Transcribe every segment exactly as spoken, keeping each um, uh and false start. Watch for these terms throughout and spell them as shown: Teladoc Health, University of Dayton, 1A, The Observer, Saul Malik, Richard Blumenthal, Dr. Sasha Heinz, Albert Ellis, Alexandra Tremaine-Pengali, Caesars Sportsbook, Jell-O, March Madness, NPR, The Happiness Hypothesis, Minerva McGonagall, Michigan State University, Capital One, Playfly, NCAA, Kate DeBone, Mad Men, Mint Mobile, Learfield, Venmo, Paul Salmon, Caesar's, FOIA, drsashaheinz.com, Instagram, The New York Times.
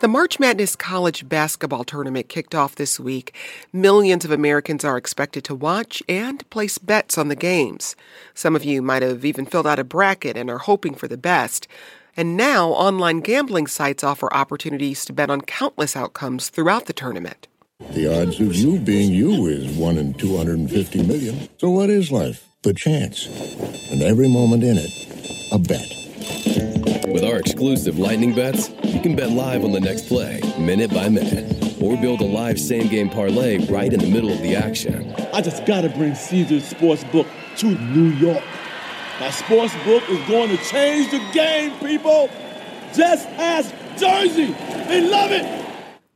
The March Madness college basketball tournament kicked off this week. Millions of Americans are expected to watch and place bets on the games. Some of you might have even filled out a bracket and are hoping for the best. And now, online gambling sites offer opportunities to bet on countless outcomes throughout the tournament. The odds of you being you is one in two hundred fifty million. So what is life but chance? And every moment in it, a bet. With our exclusive lightning bets, you can bet live on the next play, minute by minute, or build a live same-game parlay right in the middle of the action. I just gotta bring Caesar's Sportsbook to New York. That Sportsbook is going to change the game, people! Just ask Jersey! They love it!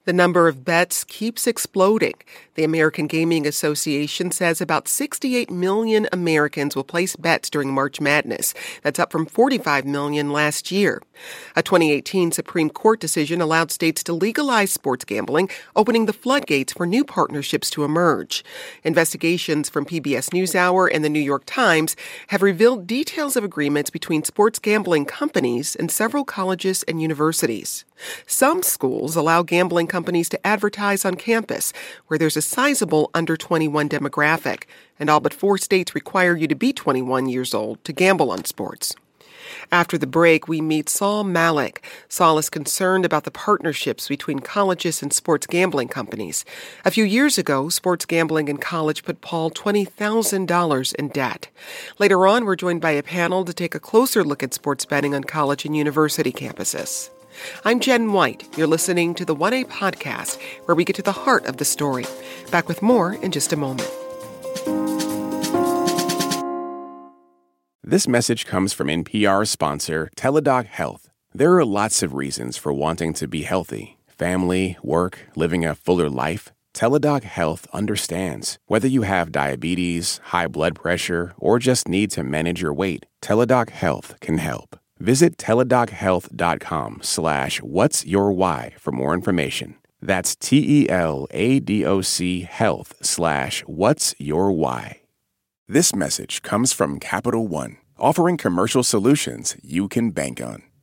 The number of bets keeps exploding. The American Gaming Association says about sixty-eight million Americans will place bets during March Madness. That's up from forty-five million last year. A twenty eighteen Supreme Court decision allowed states to legalize sports gambling, opening the floodgates for new partnerships to emerge. Investigations from P B S NewsHour and The New York Times have revealed details of agreements between sports gambling companies and several colleges and universities. Some schools allow gambling companies to advertise on campus, where there's a sizable under twenty-one demographic, and all but four states require you to be twenty-one years old to gamble on sports. After the break, we meet Saul Malik. Saul is concerned about the partnerships between colleges and sports gambling companies. A few years ago, sports gambling in college put Paul twenty thousand dollars in debt. Later on, we're joined by a panel to take a closer look at sports betting on college and university campuses. I'm Jen White. You're listening to the one A podcast, where we get to the heart of the story. Back with more in just a moment. This message comes from N P R sponsor Teladoc Health. There are lots of reasons for wanting to be healthy. Family, work, living a fuller life. Teladoc Health understands. Whether you have diabetes, high blood pressure, or just need to manage your weight, Teladoc Health can help. Visit teladoc health dot com slash what's your why for more information. That's T E L A D O C health slash what's your why. This message comes from Capital One, offering commercial solutions you can bank on.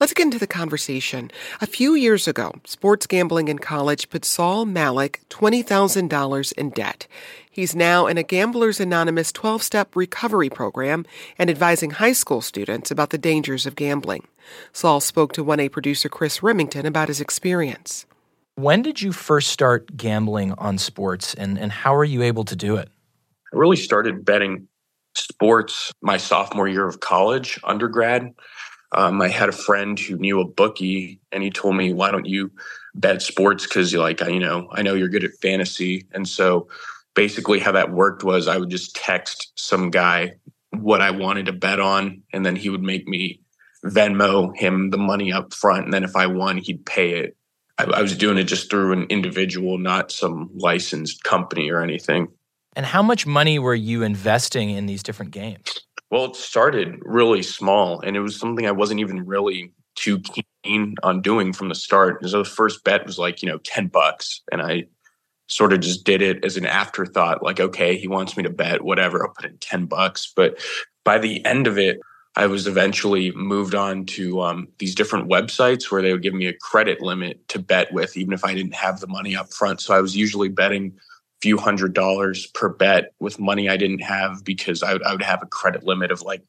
Let's get into the conversation. A few years ago, sports gambling in college put Saul Malik twenty thousand dollars in debt. He's now in a Gambler's Anonymous twelve-step recovery program and advising high school students about the dangers of gambling. Saul spoke to one A producer Chris Remington about his experience. When did you first start gambling on sports, and, and how are you able to do it? I really started betting sports my sophomore year of college, undergrad. Um, I had a friend who knew a bookie, and he told me, "Why don't you bet sports? Because you're like, you know, I know you're good at fantasy." And so, basically, how that worked was I would just text some guy what I wanted to bet on, and then he would make me Venmo him the money up front. And then if I won, he'd pay it. I, I was doing it just through an individual, not some licensed company or anything. And how much money were you investing in these different games? Well, it started really small, and it was something I wasn't even really too keen on doing from the start. So the first bet was like, you know, ten bucks, and I sort of just did it as an afterthought, like, okay, he wants me to bet, whatever, I'll put in ten bucks. But by the end of it, I was eventually moved on to um, these different websites where they would give me a credit limit to bet with, even if I didn't have the money up front. So I was usually betting a few hundred dollars per bet with money I didn't have, because I would, I would have a credit limit of like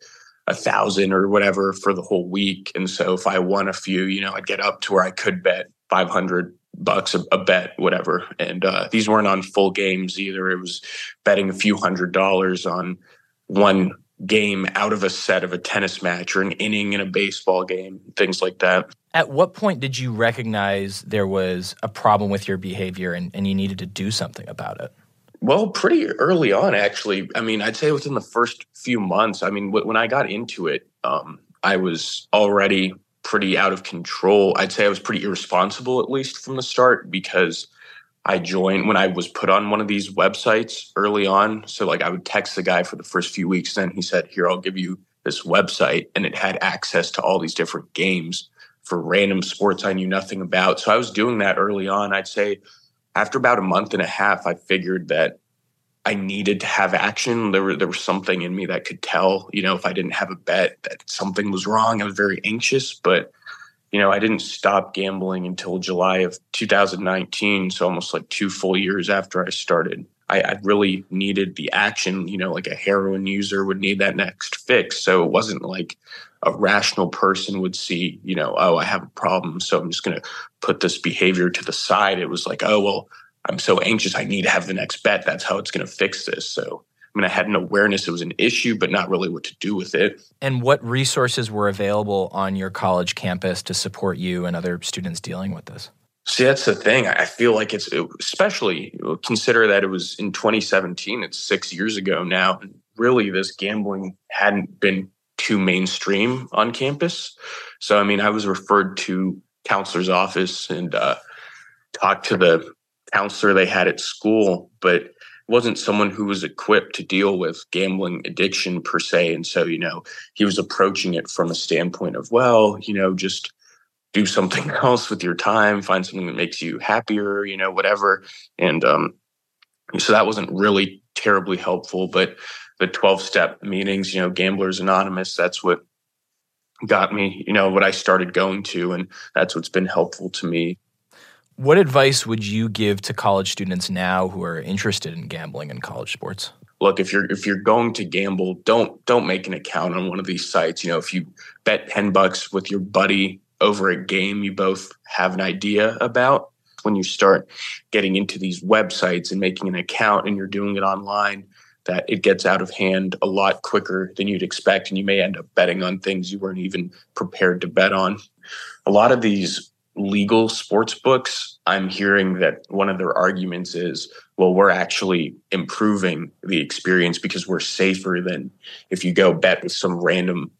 a thousand or whatever for the whole week. And so if I won a few, you know, I'd get up to where I could bet five hundred bucks a, a bet, whatever. And uh, these weren't on full games either. It was betting a few hundred dollars on one game out of a set of a tennis match or an inning in a baseball game, things like that. At what point did you recognize there was a problem with your behavior and, and you needed to do something about it? Well, pretty early on, actually. I mean, I'd say within the first few months. I mean, when I got into it, um, I was already pretty out of control. I'd say I was pretty irresponsible, at least from the start, because I joined when I was put on one of these websites early on. So like I would text the guy for the first few weeks. Then he said, here, I'll give you this website. And it had access to all these different games for random sports I knew nothing about. So I was doing that early on. I'd say after about a month and a half, I figured that I needed to have action. There were, there was something in me that could tell, you know, if I didn't have a bet, that something was wrong. I was very anxious, but, you know, I didn't stop gambling until July of two thousand nineteen. So almost like two full years after I started, I, I really needed the action, you know, like a heroin user would need that next fix. So it wasn't like a rational person would see, you know, oh, I have a problem, so I'm just going to put this behavior to the side. It was like, oh, well, I'm so anxious, I need to have the next bet. That's how it's going to fix this. So, I mean, I had an awareness it was an issue, but not really what to do with it. And what resources were available on your college campus to support you and other students dealing with this? See, that's the thing. I feel like it's, especially consider that it was in twenty seventeen, it's six years ago now. Really, this gambling hadn't been too mainstream on campus. So, I mean, I was referred to counselor's office and uh, talked to the counselor they had at school, but wasn't someone who was equipped to deal with gambling addiction per se. And so, you know, he was approaching it from a standpoint of, well, you know, just do something else with your time, find something that makes you happier, you know, whatever. And um, so that wasn't really terribly helpful. But the twelve-step meetings, you know, Gambler's Anonymous, that's what got me, you know, what I started going to. And that's what's been helpful to me. What advice would you give to college students now who are interested in gambling and college sports? Look, if you're if you're going to gamble, don't don't make an account on one of these sites. You know, if you bet ten bucks with your buddy over a game you both have an idea about, when you start getting into these websites and making an account and you're doing it online, that it gets out of hand a lot quicker than you'd expect, and you may end up betting on things you weren't even prepared to bet on. A lot of these legal sports books, I'm hearing that one of their arguments is, well, we're actually improving the experience because we're safer than if you go bet with some random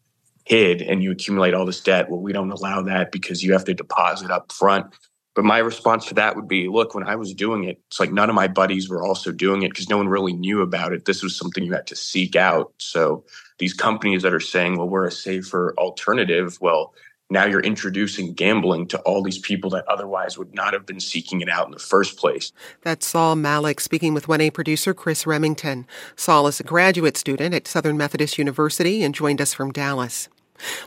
kid and you accumulate all this debt. Well, we don't allow that because you have to deposit up front. But my response to that would be, look, when I was doing it, it's like none of my buddies were also doing it because no one really knew about it. This was something you had to seek out. So these companies that are saying, well, we're a safer alternative, well, now you're introducing gambling to all these people that otherwise would not have been seeking it out in the first place. That's Saul Malik speaking with one A producer Chris Remington. Saul is a graduate student at Southern Methodist University and joined us from Dallas.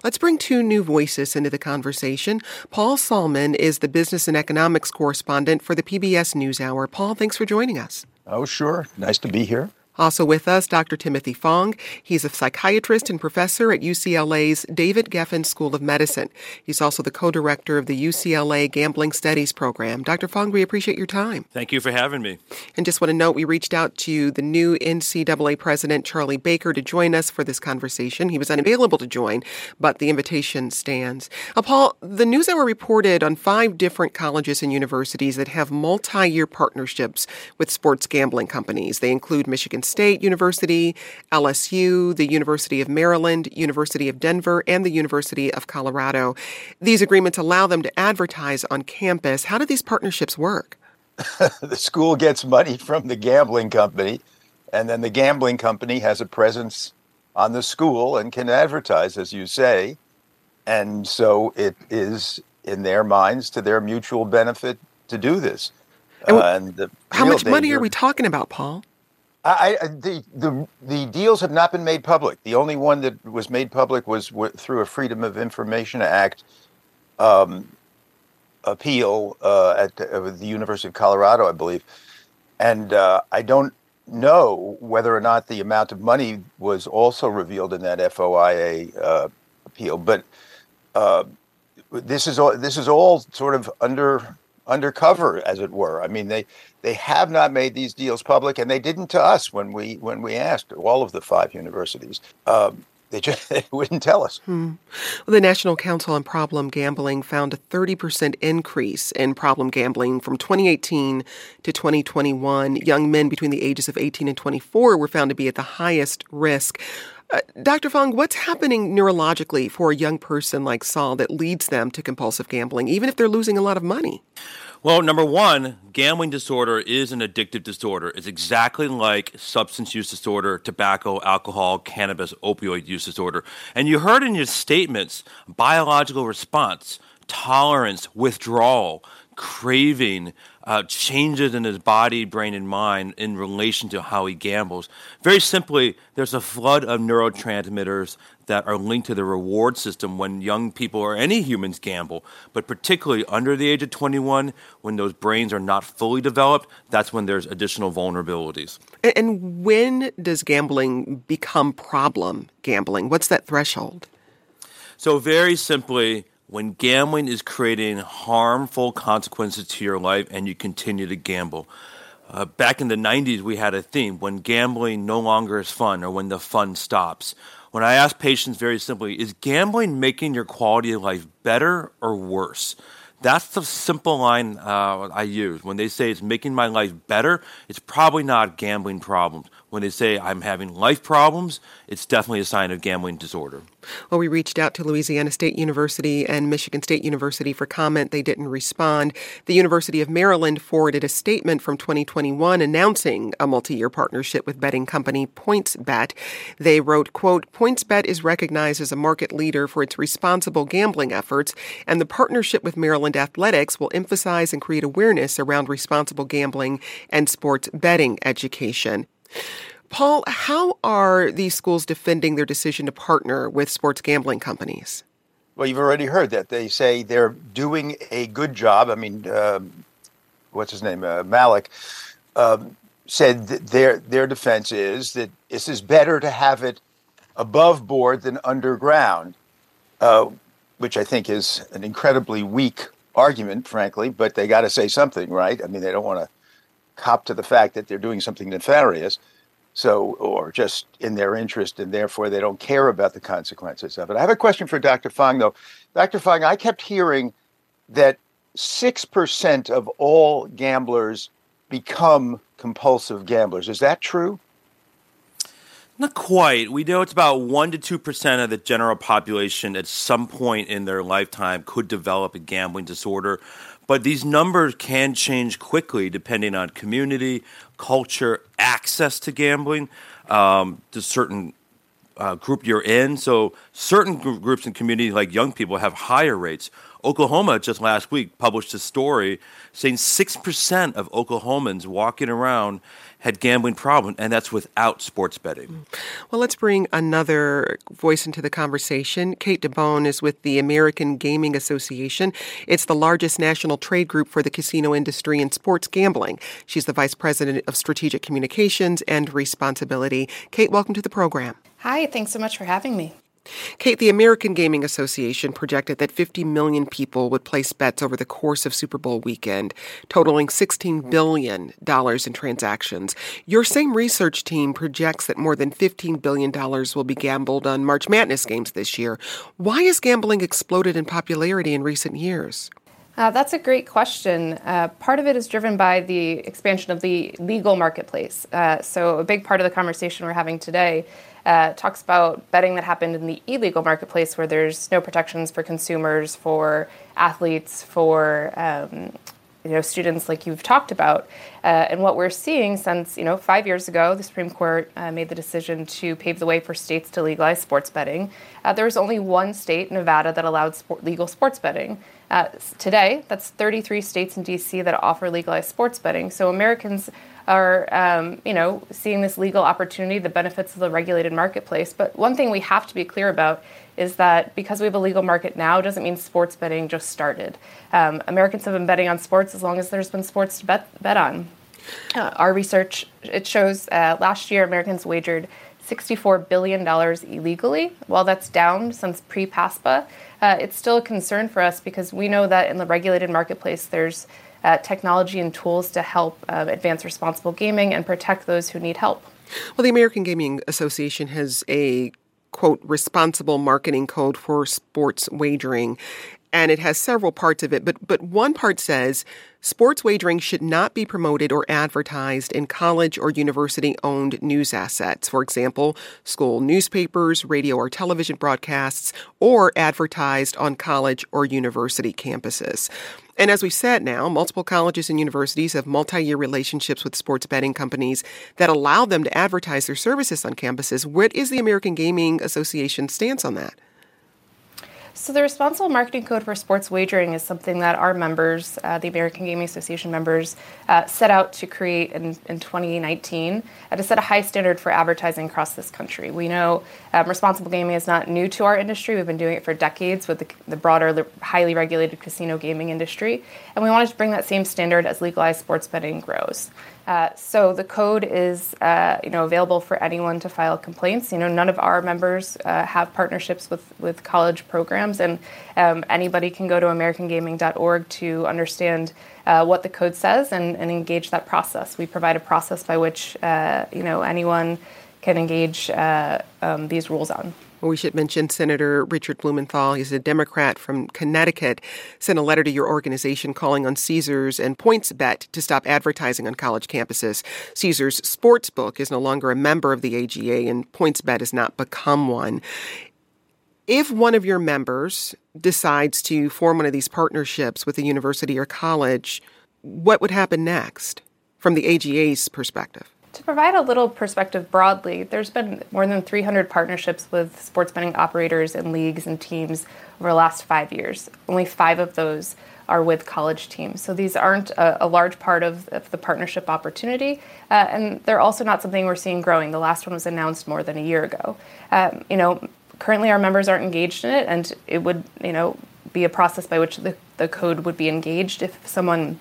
Let's bring two new voices into the conversation. Paul Salmon is the business and economics correspondent for the P B S NewsHour. Paul, thanks for joining us. Oh, sure. Nice to be here. Also with us, Doctor Timothy Fong. He's a psychiatrist and professor at U C L A's David Geffen School of Medicine. He's also the co-director of the U C L A Gambling Studies Program. Doctor Fong, we appreciate your time. Thank you for having me. And just want to note, we reached out to the new N C double A president, Charlie Baker, to join us for this conversation. He was unavailable to join, but the invitation stands. Now, Paul, the NewsHour reported on five different colleges and universities that have multi-year partnerships with sports gambling companies. They include Michigan State University, L S U, the University of Maryland, University of Denver, and the University of Colorado. These agreements allow them to advertise on campus. How do these partnerships work? The school gets money from the gambling company, and then the gambling company has a presence on the school and can advertise, as you say. And so it is in their minds to their mutual benefit to do this. And, uh, and the how much money are we talking about, Paul? I, I, the the the deals have not been made public. The only one that was made public was w- through a Freedom of Information Act um, appeal uh, at the, uh, the University of Colorado, I believe. And uh, I don't know whether or not the amount of money was also revealed in that F O I A uh, appeal. But uh, this is all this is all sort of under. undercover, as it were. I mean, they they have not made these deals public, and they didn't to us when we when we asked all of the five universities. Um, they just they wouldn't tell us. Hmm. Well, the National Council on Problem Gambling found a thirty percent increase in problem gambling from twenty eighteen to twenty twenty-one. Young men between the ages of eighteen and twenty-four were found to be at the highest risk. Uh, Doctor Fong, what's happening neurologically for a young person like Saul that leads them to compulsive gambling, even if they're losing a lot of money? Well, number one, gambling disorder is an addictive disorder. It's exactly like substance use disorder, tobacco, alcohol, cannabis, opioid use disorder. And you heard in your statements, biological response, tolerance, withdrawal, craving, uh, changes in his body, brain, and mind in relation to how he gambles. Very simply, there's a flood of neurotransmitters that are linked to the reward system when young people or any humans gamble, but particularly under the age of twenty-one, when those brains are not fully developed, that's when there's additional vulnerabilities. And when does gambling become problem gambling? What's that threshold? So very simply, when gambling is creating harmful consequences to your life and you continue to gamble. Uh, back in the nineties, we had a theme, when gambling no longer is fun or when the fun stops. When I ask patients very simply, is gambling making your quality of life better or worse? That's the simple line uh, I use. When they say it's making my life better, it's probably not gambling problems. When they say I'm having life problems, it's definitely a sign of gambling disorder. Well, we reached out to Louisiana State University and Michigan State University for comment. They didn't respond. The University of Maryland forwarded a statement from twenty twenty-one announcing a multi-year partnership with betting company PointsBet. They wrote, quote, PointsBet is recognized as a market leader for its responsible gambling efforts, and the partnership with Maryland Athletics will emphasize and create awareness around responsible gambling and sports betting education. Paul, how are these schools defending their decision to partner with sports gambling companies? Well, you've already heard that. They say they're doing a good job. I mean, um, what's his name? Uh, Malik um, said that their, their defense is that this is better to have it above board than underground, uh, which I think is an incredibly weak argument, frankly, but they got to say something, right? I mean, they don't want to cop to the fact that they're doing something nefarious, so or just in their interest, and therefore they don't care about the consequences of it. I have a question for Doctor Fong, though. Doctor Fong, I kept hearing that six percent of all gamblers become compulsive gamblers. Is that true? Not quite. We know it's about one to two percent of the general population at some point in their lifetime could develop a gambling disorder. But these numbers can change quickly depending on community, culture, access to gambling, um, to certain uh, group you're in. So certain gr- groups and communities like young people have higher rates. Oklahoma just last week published a story saying six percent of Oklahomans walking around had gambling problems, and that's without sports betting. Well, let's bring another voice into the conversation. Kate DeBone is with the American Gaming Association. It's the largest national trade group for the casino industry and sports gambling. She's the vice president of strategic communications and responsibility. Kate, welcome to the program. Hi, thanks so much for having me. Kate, the American Gaming Association projected that fifty million people would place bets over the course of Super Bowl weekend, totaling sixteen billion dollars in transactions. Your same research team projects that more than fifteen billion dollars will be gambled on March Madness games this year. Why has gambling exploded in popularity in recent years? Uh, that's a great question. Uh, part of it is driven by the expansion of the legal marketplace. Uh, so a big part of the conversation we're having today Uh, talks about betting that happened in the illegal marketplace where there's no protections for consumers, for athletes, for um, you know students like you've talked about. Uh, and what we're seeing since, you know, five years ago, the Supreme Court uh, made the decision to pave the way for states to legalize sports betting. Uh, there was only one state, Nevada, that allowed sport, legal sports betting. Uh, today, that's thirty-three states in D C that offer legalized sports betting. So Americans are, um, you know, seeing this legal opportunity, the benefits of the regulated marketplace. But one thing we have to be clear about is that because we have a legal market now doesn't mean sports betting just started. Um, Americans have been betting on sports as long as there's been sports to bet, bet on. Uh, our research, it shows uh, last year Americans wagered sixty-four billion dollars illegally. While that's down since pre-PASPA, uh, it's still a concern for us because we know that in the regulated marketplace there's Uh, technology and tools to help uh, advance responsible gaming and protect those who need help. Well, the American Gaming Association has a, quote, responsible marketing code for sports wagering, and it has several parts of it. But, but one part says sports wagering should not be promoted or advertised in college or university-owned news assets. For example, school newspapers, radio or television broadcasts, or advertised on college or university campuses. And as we've said now, multiple colleges and universities have multi-year relationships with sports betting companies that allow them to advertise their services on campuses. What is the American Gaming Association's stance on that? So the Responsible Marketing Code for sports wagering is something that our members, uh, the American Gaming Association members, uh, set out to create in, in twenty nineteen uh, to set a high standard for advertising across this country. We know um, responsible gaming is not new to our industry. We've been doing it for decades with the, the broader, highly regulated casino gaming industry. And we wanted to bring that same standard as legalized sports betting grows. Uh, so the code is, uh, you know, available for anyone to file complaints. You know, none of our members uh, have partnerships with, with college programs, and um, anybody can go to American Gaming dot org to understand uh, what the code says and, and engage that process. We provide a process by which, uh, you know, anyone can engage uh, um, these rules on. We should mention Senator Richard Blumenthal. He's a Democrat from Connecticut. Sent a letter to your organization calling on Caesars and PointsBet to stop advertising on college campuses. Caesars Sportsbook is no longer a member of the A G A, and PointsBet has not become one. If one of your members decides to form one of these partnerships with a university or college, what would happen next from the A G A's perspective? To provide a little perspective broadly, there's been more than three hundred partnerships with sports betting operators and leagues and teams over the last five years. Only five of those are with college teams. So these aren't a, a large part of, of the partnership opportunity, uh, and they're also not something we're seeing growing. The last one was announced more than a year ago. Um, you know, currently our members aren't engaged in it, and it would, you know, be a process by which the, the code would be engaged if someone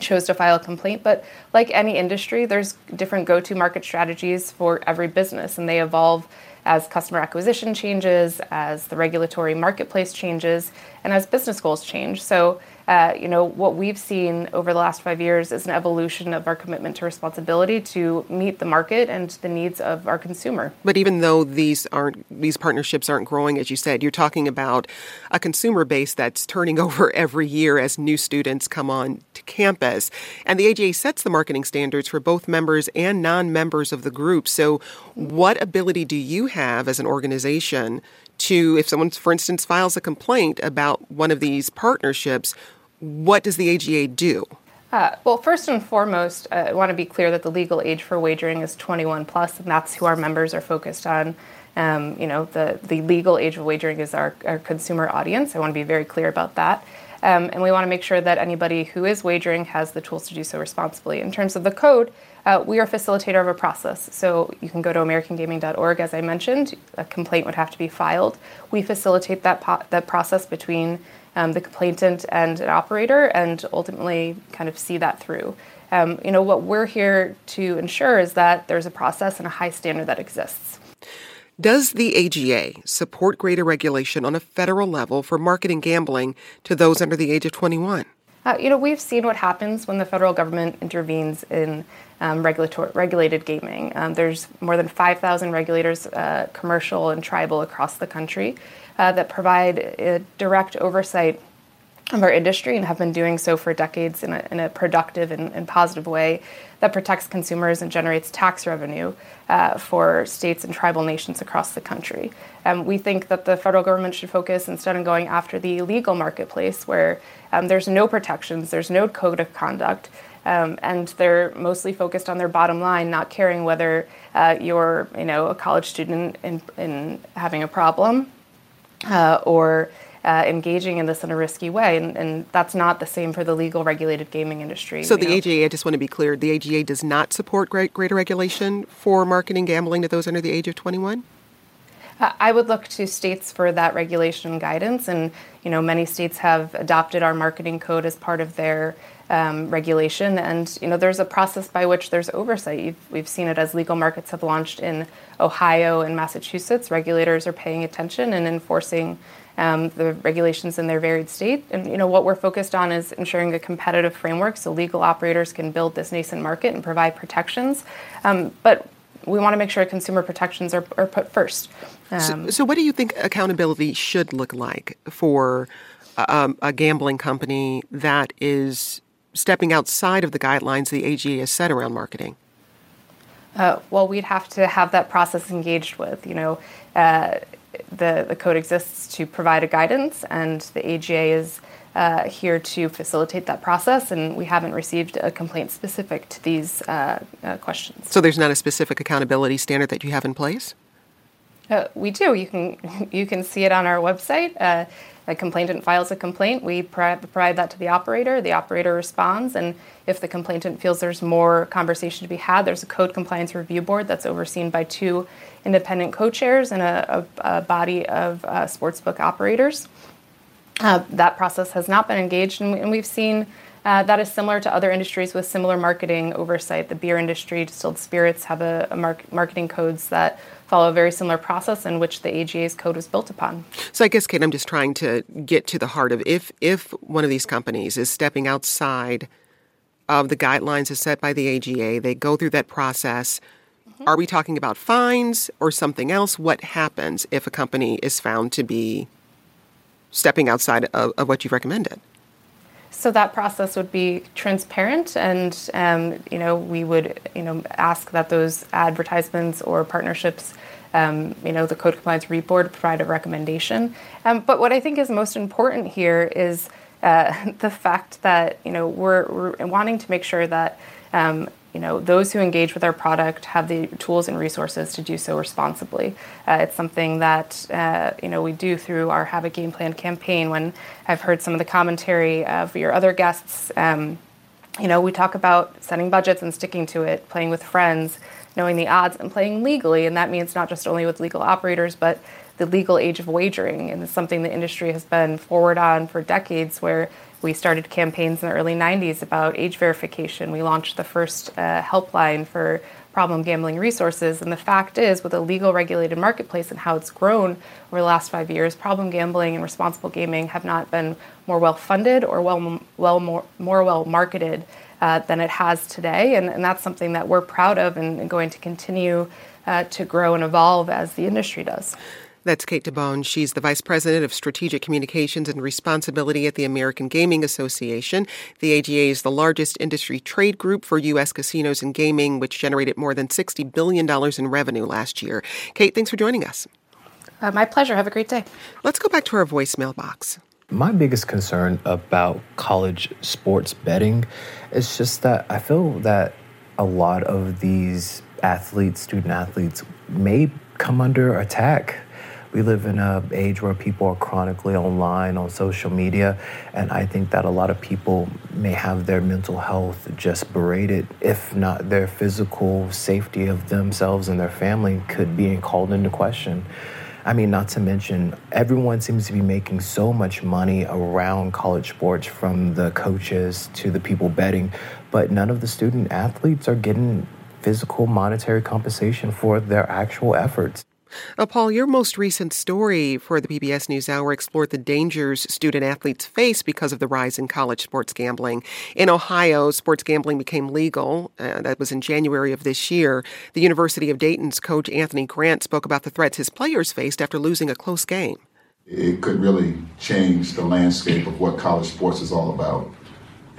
chose to file a complaint. But like any industry, there's different go-to market strategies for every business, and they evolve as customer acquisition changes, as the regulatory marketplace changes, and as business goals change. So, uh, you know, what we've seen over the last five years is an evolution of our commitment to responsibility to meet the market and the needs of our consumer. But even though these aren't, these partnerships aren't growing, as you said, you're talking about a consumer base that's turning over every year as new students come on to campus. And the A G A sets the marketing standards for both members and non-members of the group. So what ability do you have? have as an organization to, if someone, for instance, files a complaint about one of these partnerships, what does the A G A do? Uh, well, first and foremost, uh, I want to be clear that the legal age for wagering is twenty-one plus, and that's who our members are focused on. Um, you know, the, the legal age of wagering is our, our consumer audience. I want to be very clear about that. Um, and we want to make sure that anybody who is wagering has the tools to do so responsibly. In terms of the code, uh, we are a facilitator of a process. So you can go to American Gaming dot org, as I mentioned. A complaint would have to be filed. We facilitate that po- that process between um, the complainant and an operator and ultimately kind of see that through. Um, you know, what we're here to ensure is that there's a process and a high standard that exists. Does the A G A support greater regulation on a federal level for marketing gambling to those under the age of twenty-one? Uh, you know, we've seen what happens when the federal government intervenes in um, regulator- regulated gaming. Um, there's more than five thousand regulators, uh, commercial and tribal, across the country uh, that provide a direct oversight of our industry and have been doing so for decades in a, in a productive and, and positive way that protects consumers and generates tax revenue uh, for states and tribal nations across the country. Um, we think that the federal government should focus instead on going after the illegal marketplace where um, there's no protections, there's no code of conduct, um, and they're mostly focused on their bottom line, not caring whether uh, you're, you know, a college student in, in having a problem uh, or Uh, engaging in this in a risky way, and, and that's not the same for the legal regulated gaming industry. So the know? A G A, I just want to be clear, the A G A does not support great, greater regulation for marketing gambling to those under the age of twenty-one? Uh, I would look to states for that regulation and guidance, and you know many states have adopted our marketing code as part of their um, regulation, and you know there's a process by which there's oversight. You've, we've seen it as legal markets have launched in Ohio and Massachusetts. Regulators are paying attention and enforcing Um, the regulations in their varied state. And you know what we're focused on is ensuring a competitive framework so legal operators can build this nascent market and provide protections. Um, but we want to make sure consumer protections are, are put first. Um, so, so what do you think accountability should look like for um, a gambling company that is stepping outside of the guidelines the A G A has set around marketing? Uh, well, we'd have to have that process engaged with, you know, uh, The, the code exists to provide a guidance, and the A G A is uh, here to facilitate that process, and we haven't received a complaint specific to these uh, uh, questions. So there's not a specific accountability standard that you have in place? Uh, we do. You can you can see it on our website. Uh, a complainant files a complaint. We pro- provide that to the operator. The operator responds, and if the complainant feels there's more conversation to be had, there's a code compliance review board that's overseen by two independent co-chairs and a, a, a body of uh, sportsbook operators. Uh, that process has not been engaged, and, and we've seen uh, that is similar to other industries with similar marketing oversight. The beer industry, distilled spirits, have a, a mar- marketing codes that follow a very similar process in which the A G A's code was built upon. So I guess, Kate, I'm just trying to get to the heart of if if one of these companies is stepping outside of the guidelines as set by the A G A, they go through that process. Mm-hmm. Are we talking about fines or something else? What happens if a company is found to be stepping outside of, of what you've recommended? So that process would be transparent, and um, you know we would you know ask that those advertisements or partnerships, um, you know the Code Compliance Review Board provide a recommendation. Um, but what I think is most important here is uh, the fact that you know we're, we're wanting to make sure that um, you know those who engage with our product have the tools and resources to do so responsibly. Uh, it's something that uh, you know we do through our Have a Game Plan campaign. When I've heard some of the commentary of your other guests, um, you know we talk about setting budgets and sticking to it, playing with friends, knowing the odds, and playing legally. And that means not just only with legal operators, but the legal age of wagering. And it's something the industry has been forward on for decades, where we started campaigns in the early nineties about age verification. We launched the first uh, helpline for problem gambling resources. And the fact is, with a legal regulated marketplace and how it's grown over the last five years, problem gambling and responsible gaming have not been more well-funded or well, well more, more well-marketed uh, than it has today. And, and that's something that we're proud of and, and going to continue uh, to grow and evolve as the industry does. That's Kate DeBonne. She's the Vice President of Strategic Communications and Responsibility at the American Gaming Association. The A G A is the largest industry trade group for U S casinos and gaming, which generated more than sixty billion dollars in revenue last year. Kate, thanks for joining us. Uh, my pleasure. Have a great day. Let's go back to our voicemail box. My biggest concern about college sports betting is just that I feel that a lot of these athletes, student athletes, may come under attack. We live in an age where people are chronically online, on social media, and I think that a lot of people may have their mental health just berated, if not their physical safety of themselves and their family could be called into question. I mean, not to mention, everyone seems to be making so much money around college sports, from the coaches to the people betting, but none of the student athletes are getting physical monetary compensation for their actual efforts. Uh, Paul, your most recent story for the P B S NewsHour explored the dangers student-athletes face because of the rise in college sports gambling. In Ohio, sports gambling became legal. Uh, that was in January of this year. The University of Dayton's coach, Anthony Grant, spoke about the threats his players faced after losing a close game. It could really change the landscape of what college sports is all about.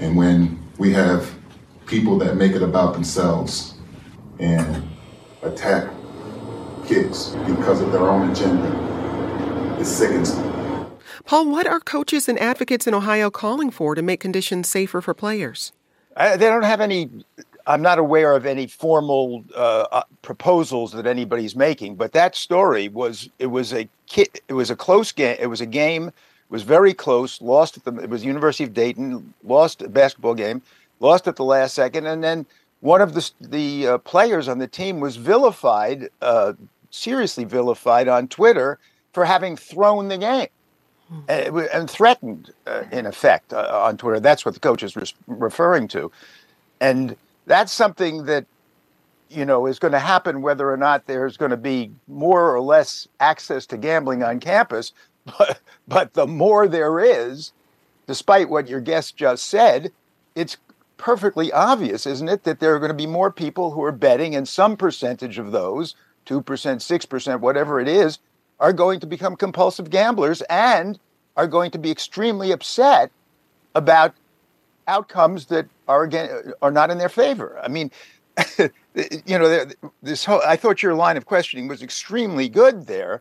And when we have people that make it about themselves and attack kids because of their own agenda, it sickens me. Paul, what are coaches and advocates in Ohio calling for to make conditions safer for players? I, they don't have any. I'm not aware of any formal uh, proposals that anybody's making, but that story was it was a kid, it was a close game. It was a game, it was very close. Lost at the it was the University of Dayton, lost a basketball game, lost at the last second, and then one of the the uh, players on the team was vilified, uh, seriously vilified on Twitter for having thrown the game. And threatened, uh, in effect, uh, on Twitter. That's what the coach is re- referring to. And that's something that, you know, is going to happen whether or not there's going to be more or less access to gambling on campus. But, but the more there is, despite what your guest just said, it's perfectly obvious, isn't it, that there are going to be more people who are betting, and some percentage of those, two percent, six percent, whatever it is, are going to become compulsive gamblers and are going to be extremely upset about outcomes that are again are not in their favor. I mean, you know, this whole, I thought your line of questioning was extremely good there,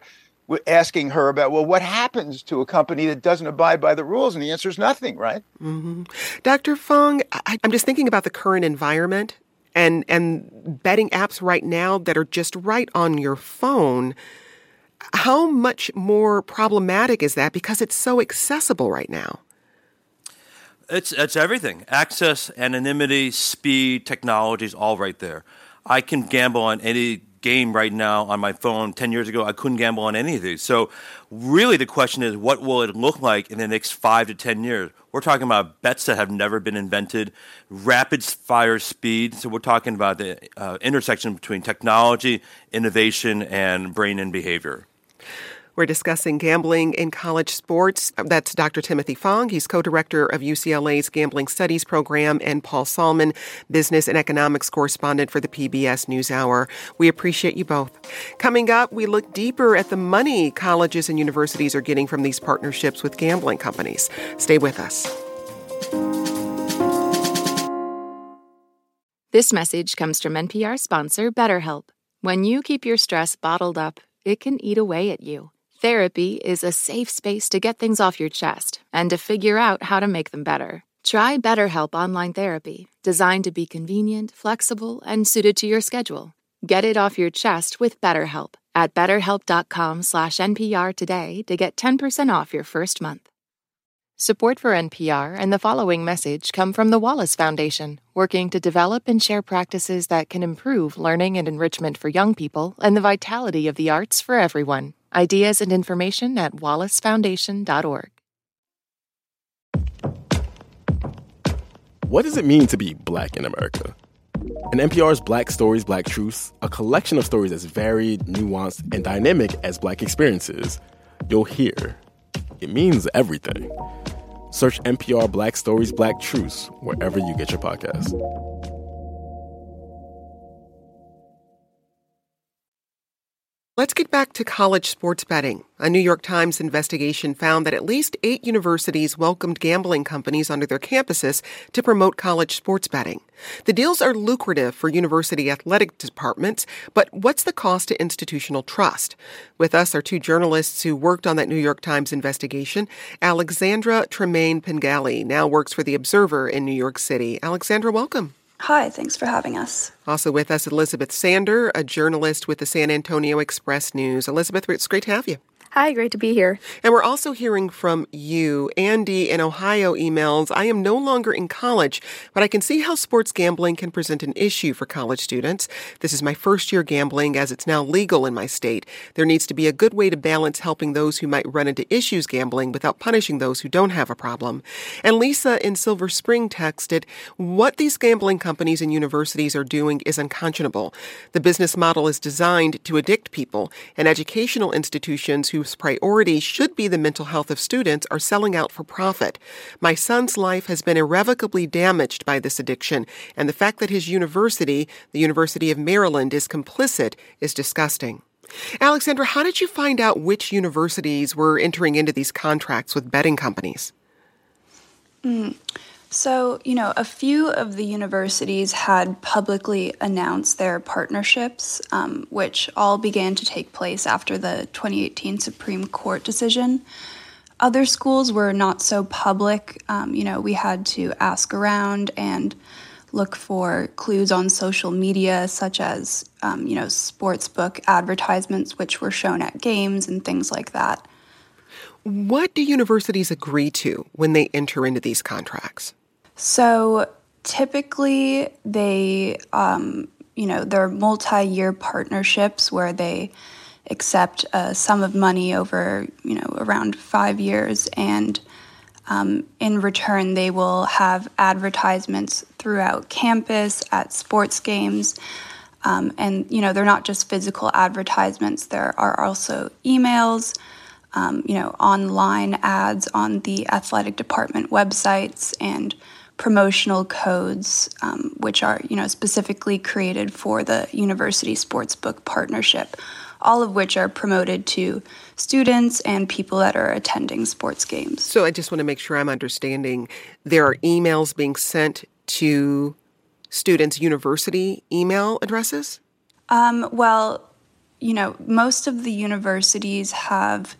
asking her about, well, what happens to a company that doesn't abide by the rules? And the answer is nothing, right? Mm-hmm. Doctor Fung, I, I'm just thinking about the current environment and and betting apps right now that are just right on your phone. How much more problematic is that because it's so accessible right now? It's it's everything. Access, anonymity, speed, technology is all right there. I can gamble on any game right now on my phone. Ten years ago, I couldn't gamble on any of these. So really the question is, what will it look like in the next five to ten years? We're talking about bets that have never been invented, rapid-fire speed. So we're talking about the uh, intersection between technology, innovation, and brain and behavior. We're discussing gambling in college sports. That's Doctor Timothy Fong. He's co-director of U C L A's Gambling Studies Program, and Paul Salmon, business and economics correspondent for the P B S NewsHour. We appreciate you both. Coming up, we look deeper at the money colleges and universities are getting from these partnerships with gambling companies. Stay with us. This message comes from N P R sponsor BetterHelp. When you keep your stress bottled up, it can eat away at you. Therapy is a safe space to get things off your chest and to figure out how to make them better. Try BetterHelp Online Therapy, designed to be convenient, flexible, and suited to your schedule. Get it off your chest with BetterHelp at better help dot com slash N P R today to get ten percent off your first month. Support for N P R and the following message come from the Wallace Foundation, working to develop and share practices that can improve learning and enrichment for young people and the vitality of the arts for everyone. Ideas and information at wallace foundation dot org. What does it mean to be Black in America? In N P R's Black Stories, Black Truths, a collection of stories as varied, nuanced, and dynamic as Black experiences, you'll hear it means everything. Search N P R Black Stories, Black Truths wherever you get your podcast. Let's get back to college sports betting. A New York Times investigation found that at least eight universities welcomed gambling companies onto their campuses to promote college sports betting. The deals are lucrative for university athletic departments, but what's the cost to institutional trust? With us are two journalists who worked on that New York Times investigation. Alexandra Tremaine-Pengali now works for The Observer in New York City. Alexandra, welcome. Hi, thanks for having us. Also with us, Elizabeth Sander, a journalist with the San Antonio Express News. Elizabeth, it's great to have you. Hi, great to be here. And we're also hearing from you. Andy in Ohio emails, I am no longer in college, but I can see how sports gambling can present an issue for college students. This is my first year gambling, as it's now legal in my state. There needs to be a good way to balance helping those who might run into issues gambling without punishing those who don't have a problem. And Lisa in Silver Spring texted, what these gambling companies and universities are doing is unconscionable. The business model is designed to addict people, and educational institutions who priority should be the mental health of students are selling out for profit. My son's life has been irrevocably damaged by this addiction, and the fact that his university, the University of Maryland, is complicit is disgusting. Alexandra, how did you find out which universities were entering into these contracts with betting companies? Mm. So, you know, a few of the universities had publicly announced their partnerships, um, which all began to take place after the twenty eighteen Supreme Court decision. Other schools were not so public. Um, you know, we had to ask around and look for clues on social media, such as, um, you know, sportsbook advertisements, which were shown at games and things like that. What do universities agree to when they enter into these contracts? So typically they, um, you know, they're multi-year partnerships where they accept a sum of money over, you know, around five years. And um, in return, they will have advertisements throughout campus, at sports games. Um, and, you know, they're not just physical advertisements. There are also emails, um, you know, online ads on the athletic department websites and promotional codes, um, which are, you know, specifically created for the university sportsbook partnership, all of which are promoted to students and people that are attending sports games. So I just want to make sure I'm understanding. There are emails being sent to students' university email addresses? Um, well, you know, most of the universities have,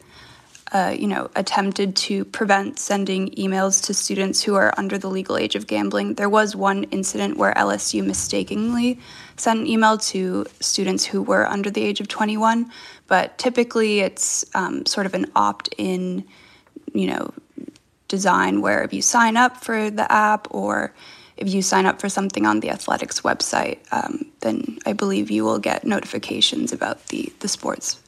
uh, you know, attempted to prevent sending emails to students who are under the legal age of gambling. There was one incident where L S U mistakenly sent an email to students who were under the age of twenty-one, but typically it's um, sort of an opt-in, you know, design where if you sign up for the app or if you sign up for something on the athletics website, um, then I believe you will get notifications about the, the sports.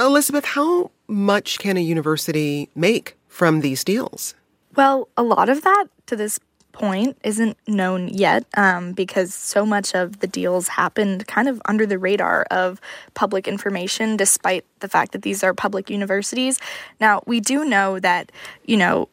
Elizabeth, how much can a university make from these deals? Well, a lot of that to this point isn't known yet um, because so much of the deals happened kind of under the radar of public information, despite the fact that these are public universities. Now, we do know that, you know,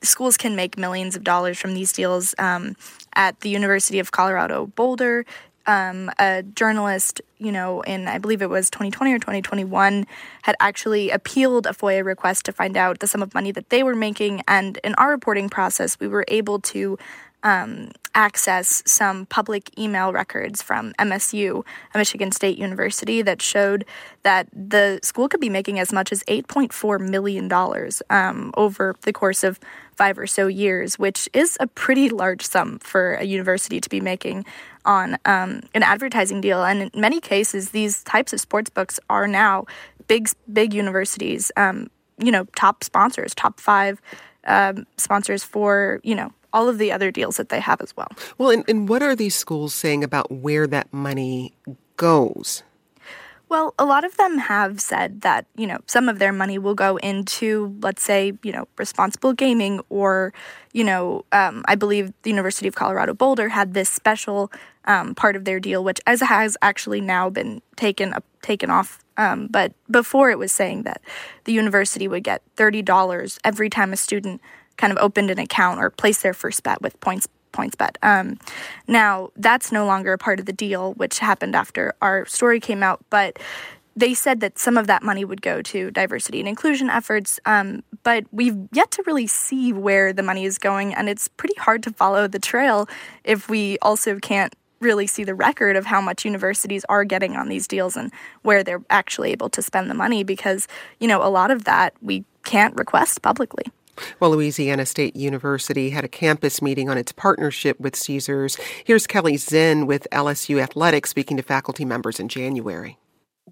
schools can make millions of dollars from these deals. Um, at the University of Colorado Boulder, um, a journalist, you know, in I believe it was twenty twenty or twenty twenty-one, had actually appealed a FOIA request to find out the sum of money that they were making. And in our reporting process, we were able to um, access some public email records from M S U, Michigan State University, that showed that the school could be making as much as eight point four million dollars um, over the course of five or so years, which is a pretty large sum for a university to be making on um, an advertising deal. And in many cases, these types of sports books are now big, big universities, um, you know, top sponsors, top five um, sponsors for, you know, all of the other deals that they have as well. Well, and, and what are these schools saying about where that money goes? Well, a lot of them have said that, you know, some of their money will go into, let's say, you know, responsible gaming or, you know, um, I believe the University of Colorado Boulder had this special um, part of their deal, which as has actually now been taken uh, taken off. Um, but before it was saying that the university would get thirty dollars every time a student kind of opened an account or placed their first bet with points PointsBet. Um, now, that's no longer a part of the deal, which happened after our story came out, but they said that some of that money would go to diversity and inclusion efforts, um, but we've yet to really see where the money is going, and it's pretty hard to follow the trail if we also can't really see the record of how much universities are getting on these deals and where they're actually able to spend the money, because, you know, a lot of that we can't request publicly. Well, Louisiana State University had a campus meeting on its partnership with Caesars. Here's Kelly Zinn with L S U Athletics speaking to faculty members in January.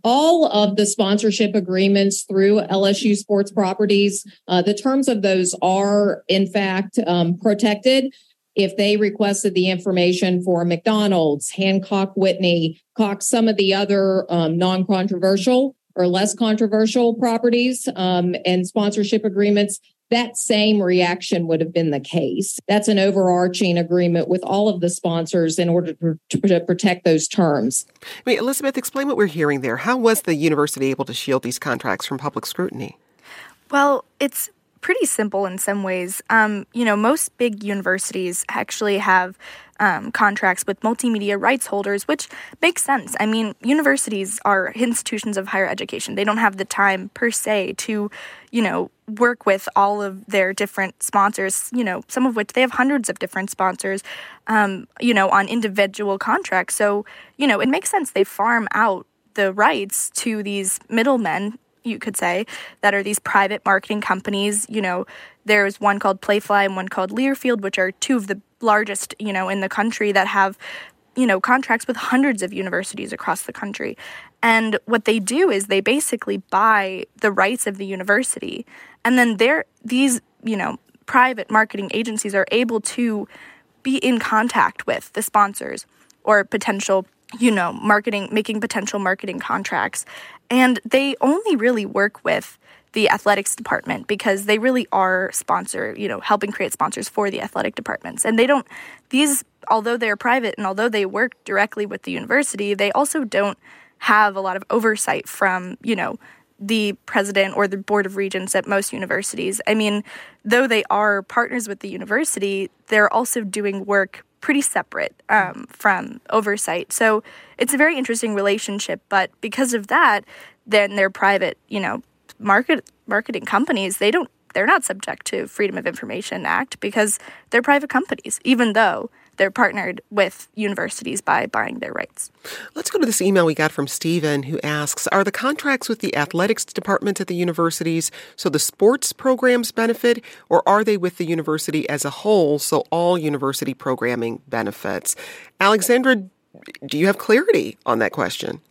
All of the sponsorship agreements through L S U Sports Properties, uh, the terms of those are, in fact, um, protected. If they requested the information for McDonald's, Hancock Whitney, Cox, some of the other um, non-controversial or less controversial properties um, and sponsorship agreements, that same reaction would have been the case. That's an overarching agreement with all of the sponsors in order to, to protect those terms. I mean, Elizabeth, explain what we're hearing there. How was the university able to shield these contracts from public scrutiny? Well, it's pretty simple in some ways. Um, you know, most big universities actually have Um, contracts with multimedia rights holders, which makes sense. I mean, universities are institutions of higher education. They don't have the time per se to, you know, work with all of their different sponsors, you know, some of which they have hundreds of different sponsors, um, you know, on individual contracts. So, you know, it makes sense they farm out the rights to these middlemen, you could say, that are these private marketing companies. You know, there's one called Playfly and one called Learfield, which are two of the largest, you know, in the country, that have, you know, contracts with hundreds of universities across the country. And what they do is they basically buy the rights of the university. And then they're, these, you know, private marketing agencies are able to be in contact with the sponsors or potential, you know, marketing, making potential marketing contracts. And they only really work with the athletics department because they really are sponsor, you know, helping create sponsors for the athletic departments. And they don't, these, although they're private and although they work directly with the university, they also don't have a lot of oversight from, you know, the president or the board of regents at most universities. I mean, though they are partners with the university, they're also doing work pretty separate um, from oversight. So it's a very interesting relationship. But because of that, then they're private, you know, market marketing companies, they don't they're not subject to Freedom of Information Act because they're private companies, even though they're partnered with universities by buying their rights. Let's go to this email we got from Steven, who asks, are the contracts with the athletics department at the universities so the sports programs benefit, or are they with the university as a whole so all university programming benefits? Alexandra, do you have clarity on that question?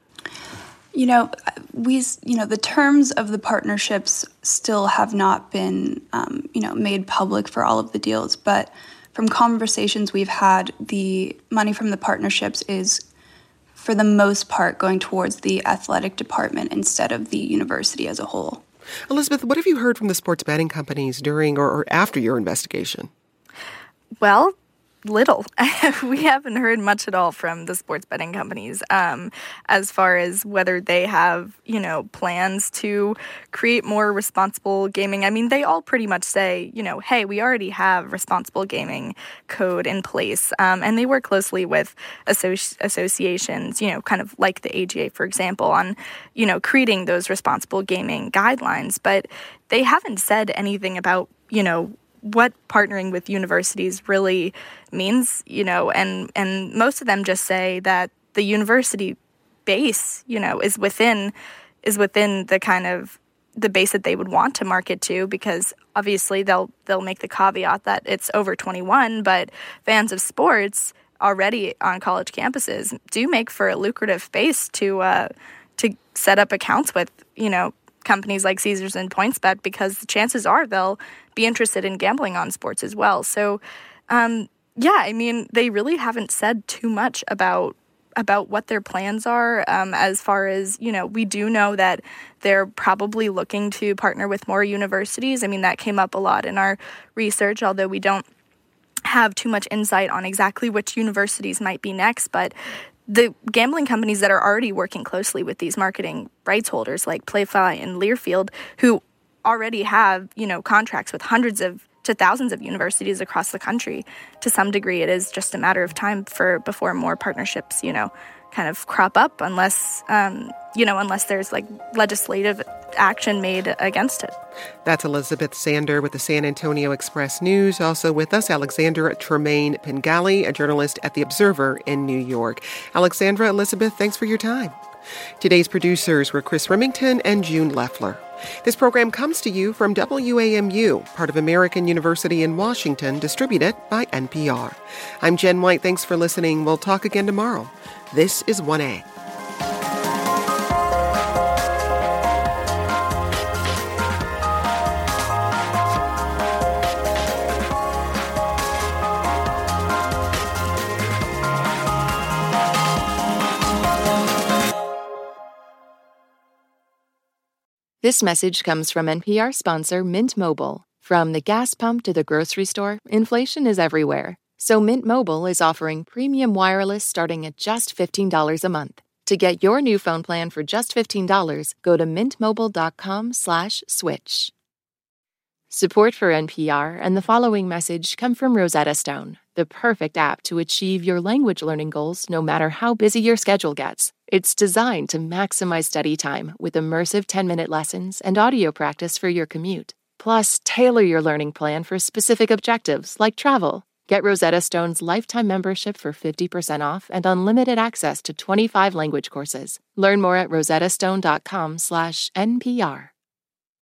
You know, we, you know, the terms of the partnerships still have not been, um, you know, made public for all of the deals. But from conversations we've had, the money from the partnerships is, for the most part, going towards the athletic department instead of the university as a whole. Elizabeth, what have you heard from the sports betting companies during or, or after your investigation? Well, little. We haven't heard much at all from the sports betting companies um, as far as whether they have, you know, plans to create more responsible gaming. I mean, they all pretty much say, you know, hey, we already have responsible gaming code in place. Um, and they work closely with associ- associations, you know, kind of like the A G A, for example, on, you know, creating those responsible gaming guidelines. But they haven't said anything about, you know, what partnering with universities really means, you know, and, and most of them just say that the university base, you know, is within is within the kind of the base that they would want to market to, because obviously they'll they'll make the caveat that it's over twenty-one, but fans of sports already on college campuses do make for a lucrative base to uh, to set up accounts with, you know, companies like Caesars and PointsBet, because the chances are they'll be interested in gambling on sports as well. So, um, yeah, I mean, they really haven't said too much about about what their plans are um, as far as, you know, we do know that they're probably looking to partner with more universities. I mean, that came up a lot in our research, although we don't have too much insight on exactly which universities might be next. But the gambling companies that are already working closely with these marketing rights holders like Playfly and Learfield, who already have, you know, contracts with hundreds of to thousands of universities across the country, to some degree it is just a matter of time for before more partnerships, you know, kind of crop up unless, um, you know, unless there's like legislative action made against it. That's Elizabeth Sander with the San Antonio Express News. Also with us, Alexandra Tremaine Pengali, a journalist at The Observer in New York. Alexandra, Elizabeth, thanks for your time. Today's producers were Chris Remington and June Leffler. This program comes to you from W A M U, part of American University in Washington, distributed by N P R. I'm Jen White. Thanks for listening. We'll talk again tomorrow. This is one A. This message comes from N P R sponsor Mint Mobile. From the gas pump to the grocery store, inflation is everywhere. So Mint Mobile is offering premium wireless starting at just fifteen dollars a month. To get your new phone plan for just fifteen dollars, go to mintmobile.com slash switch. Support for N P R and the following message come from Rosetta Stone, the perfect app to achieve your language learning goals no matter how busy your schedule gets. It's designed to maximize study time with immersive ten-minute lessons and audio practice for your commute. Plus, tailor your learning plan for specific objectives like travel. Get Rosetta Stone's lifetime membership for fifty percent off and unlimited access to twenty-five language courses. Learn more at rosettastone dot com slash N P R.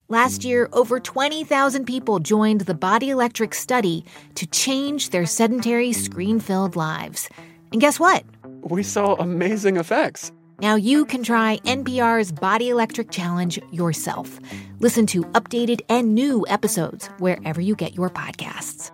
Last year, over twenty thousand people joined the Body Electric study to change their sedentary, screen-filled lives. And guess what? We saw amazing effects. Now you can try N P R's Body Electric Challenge yourself. Listen to updated and new episodes wherever you get your podcasts.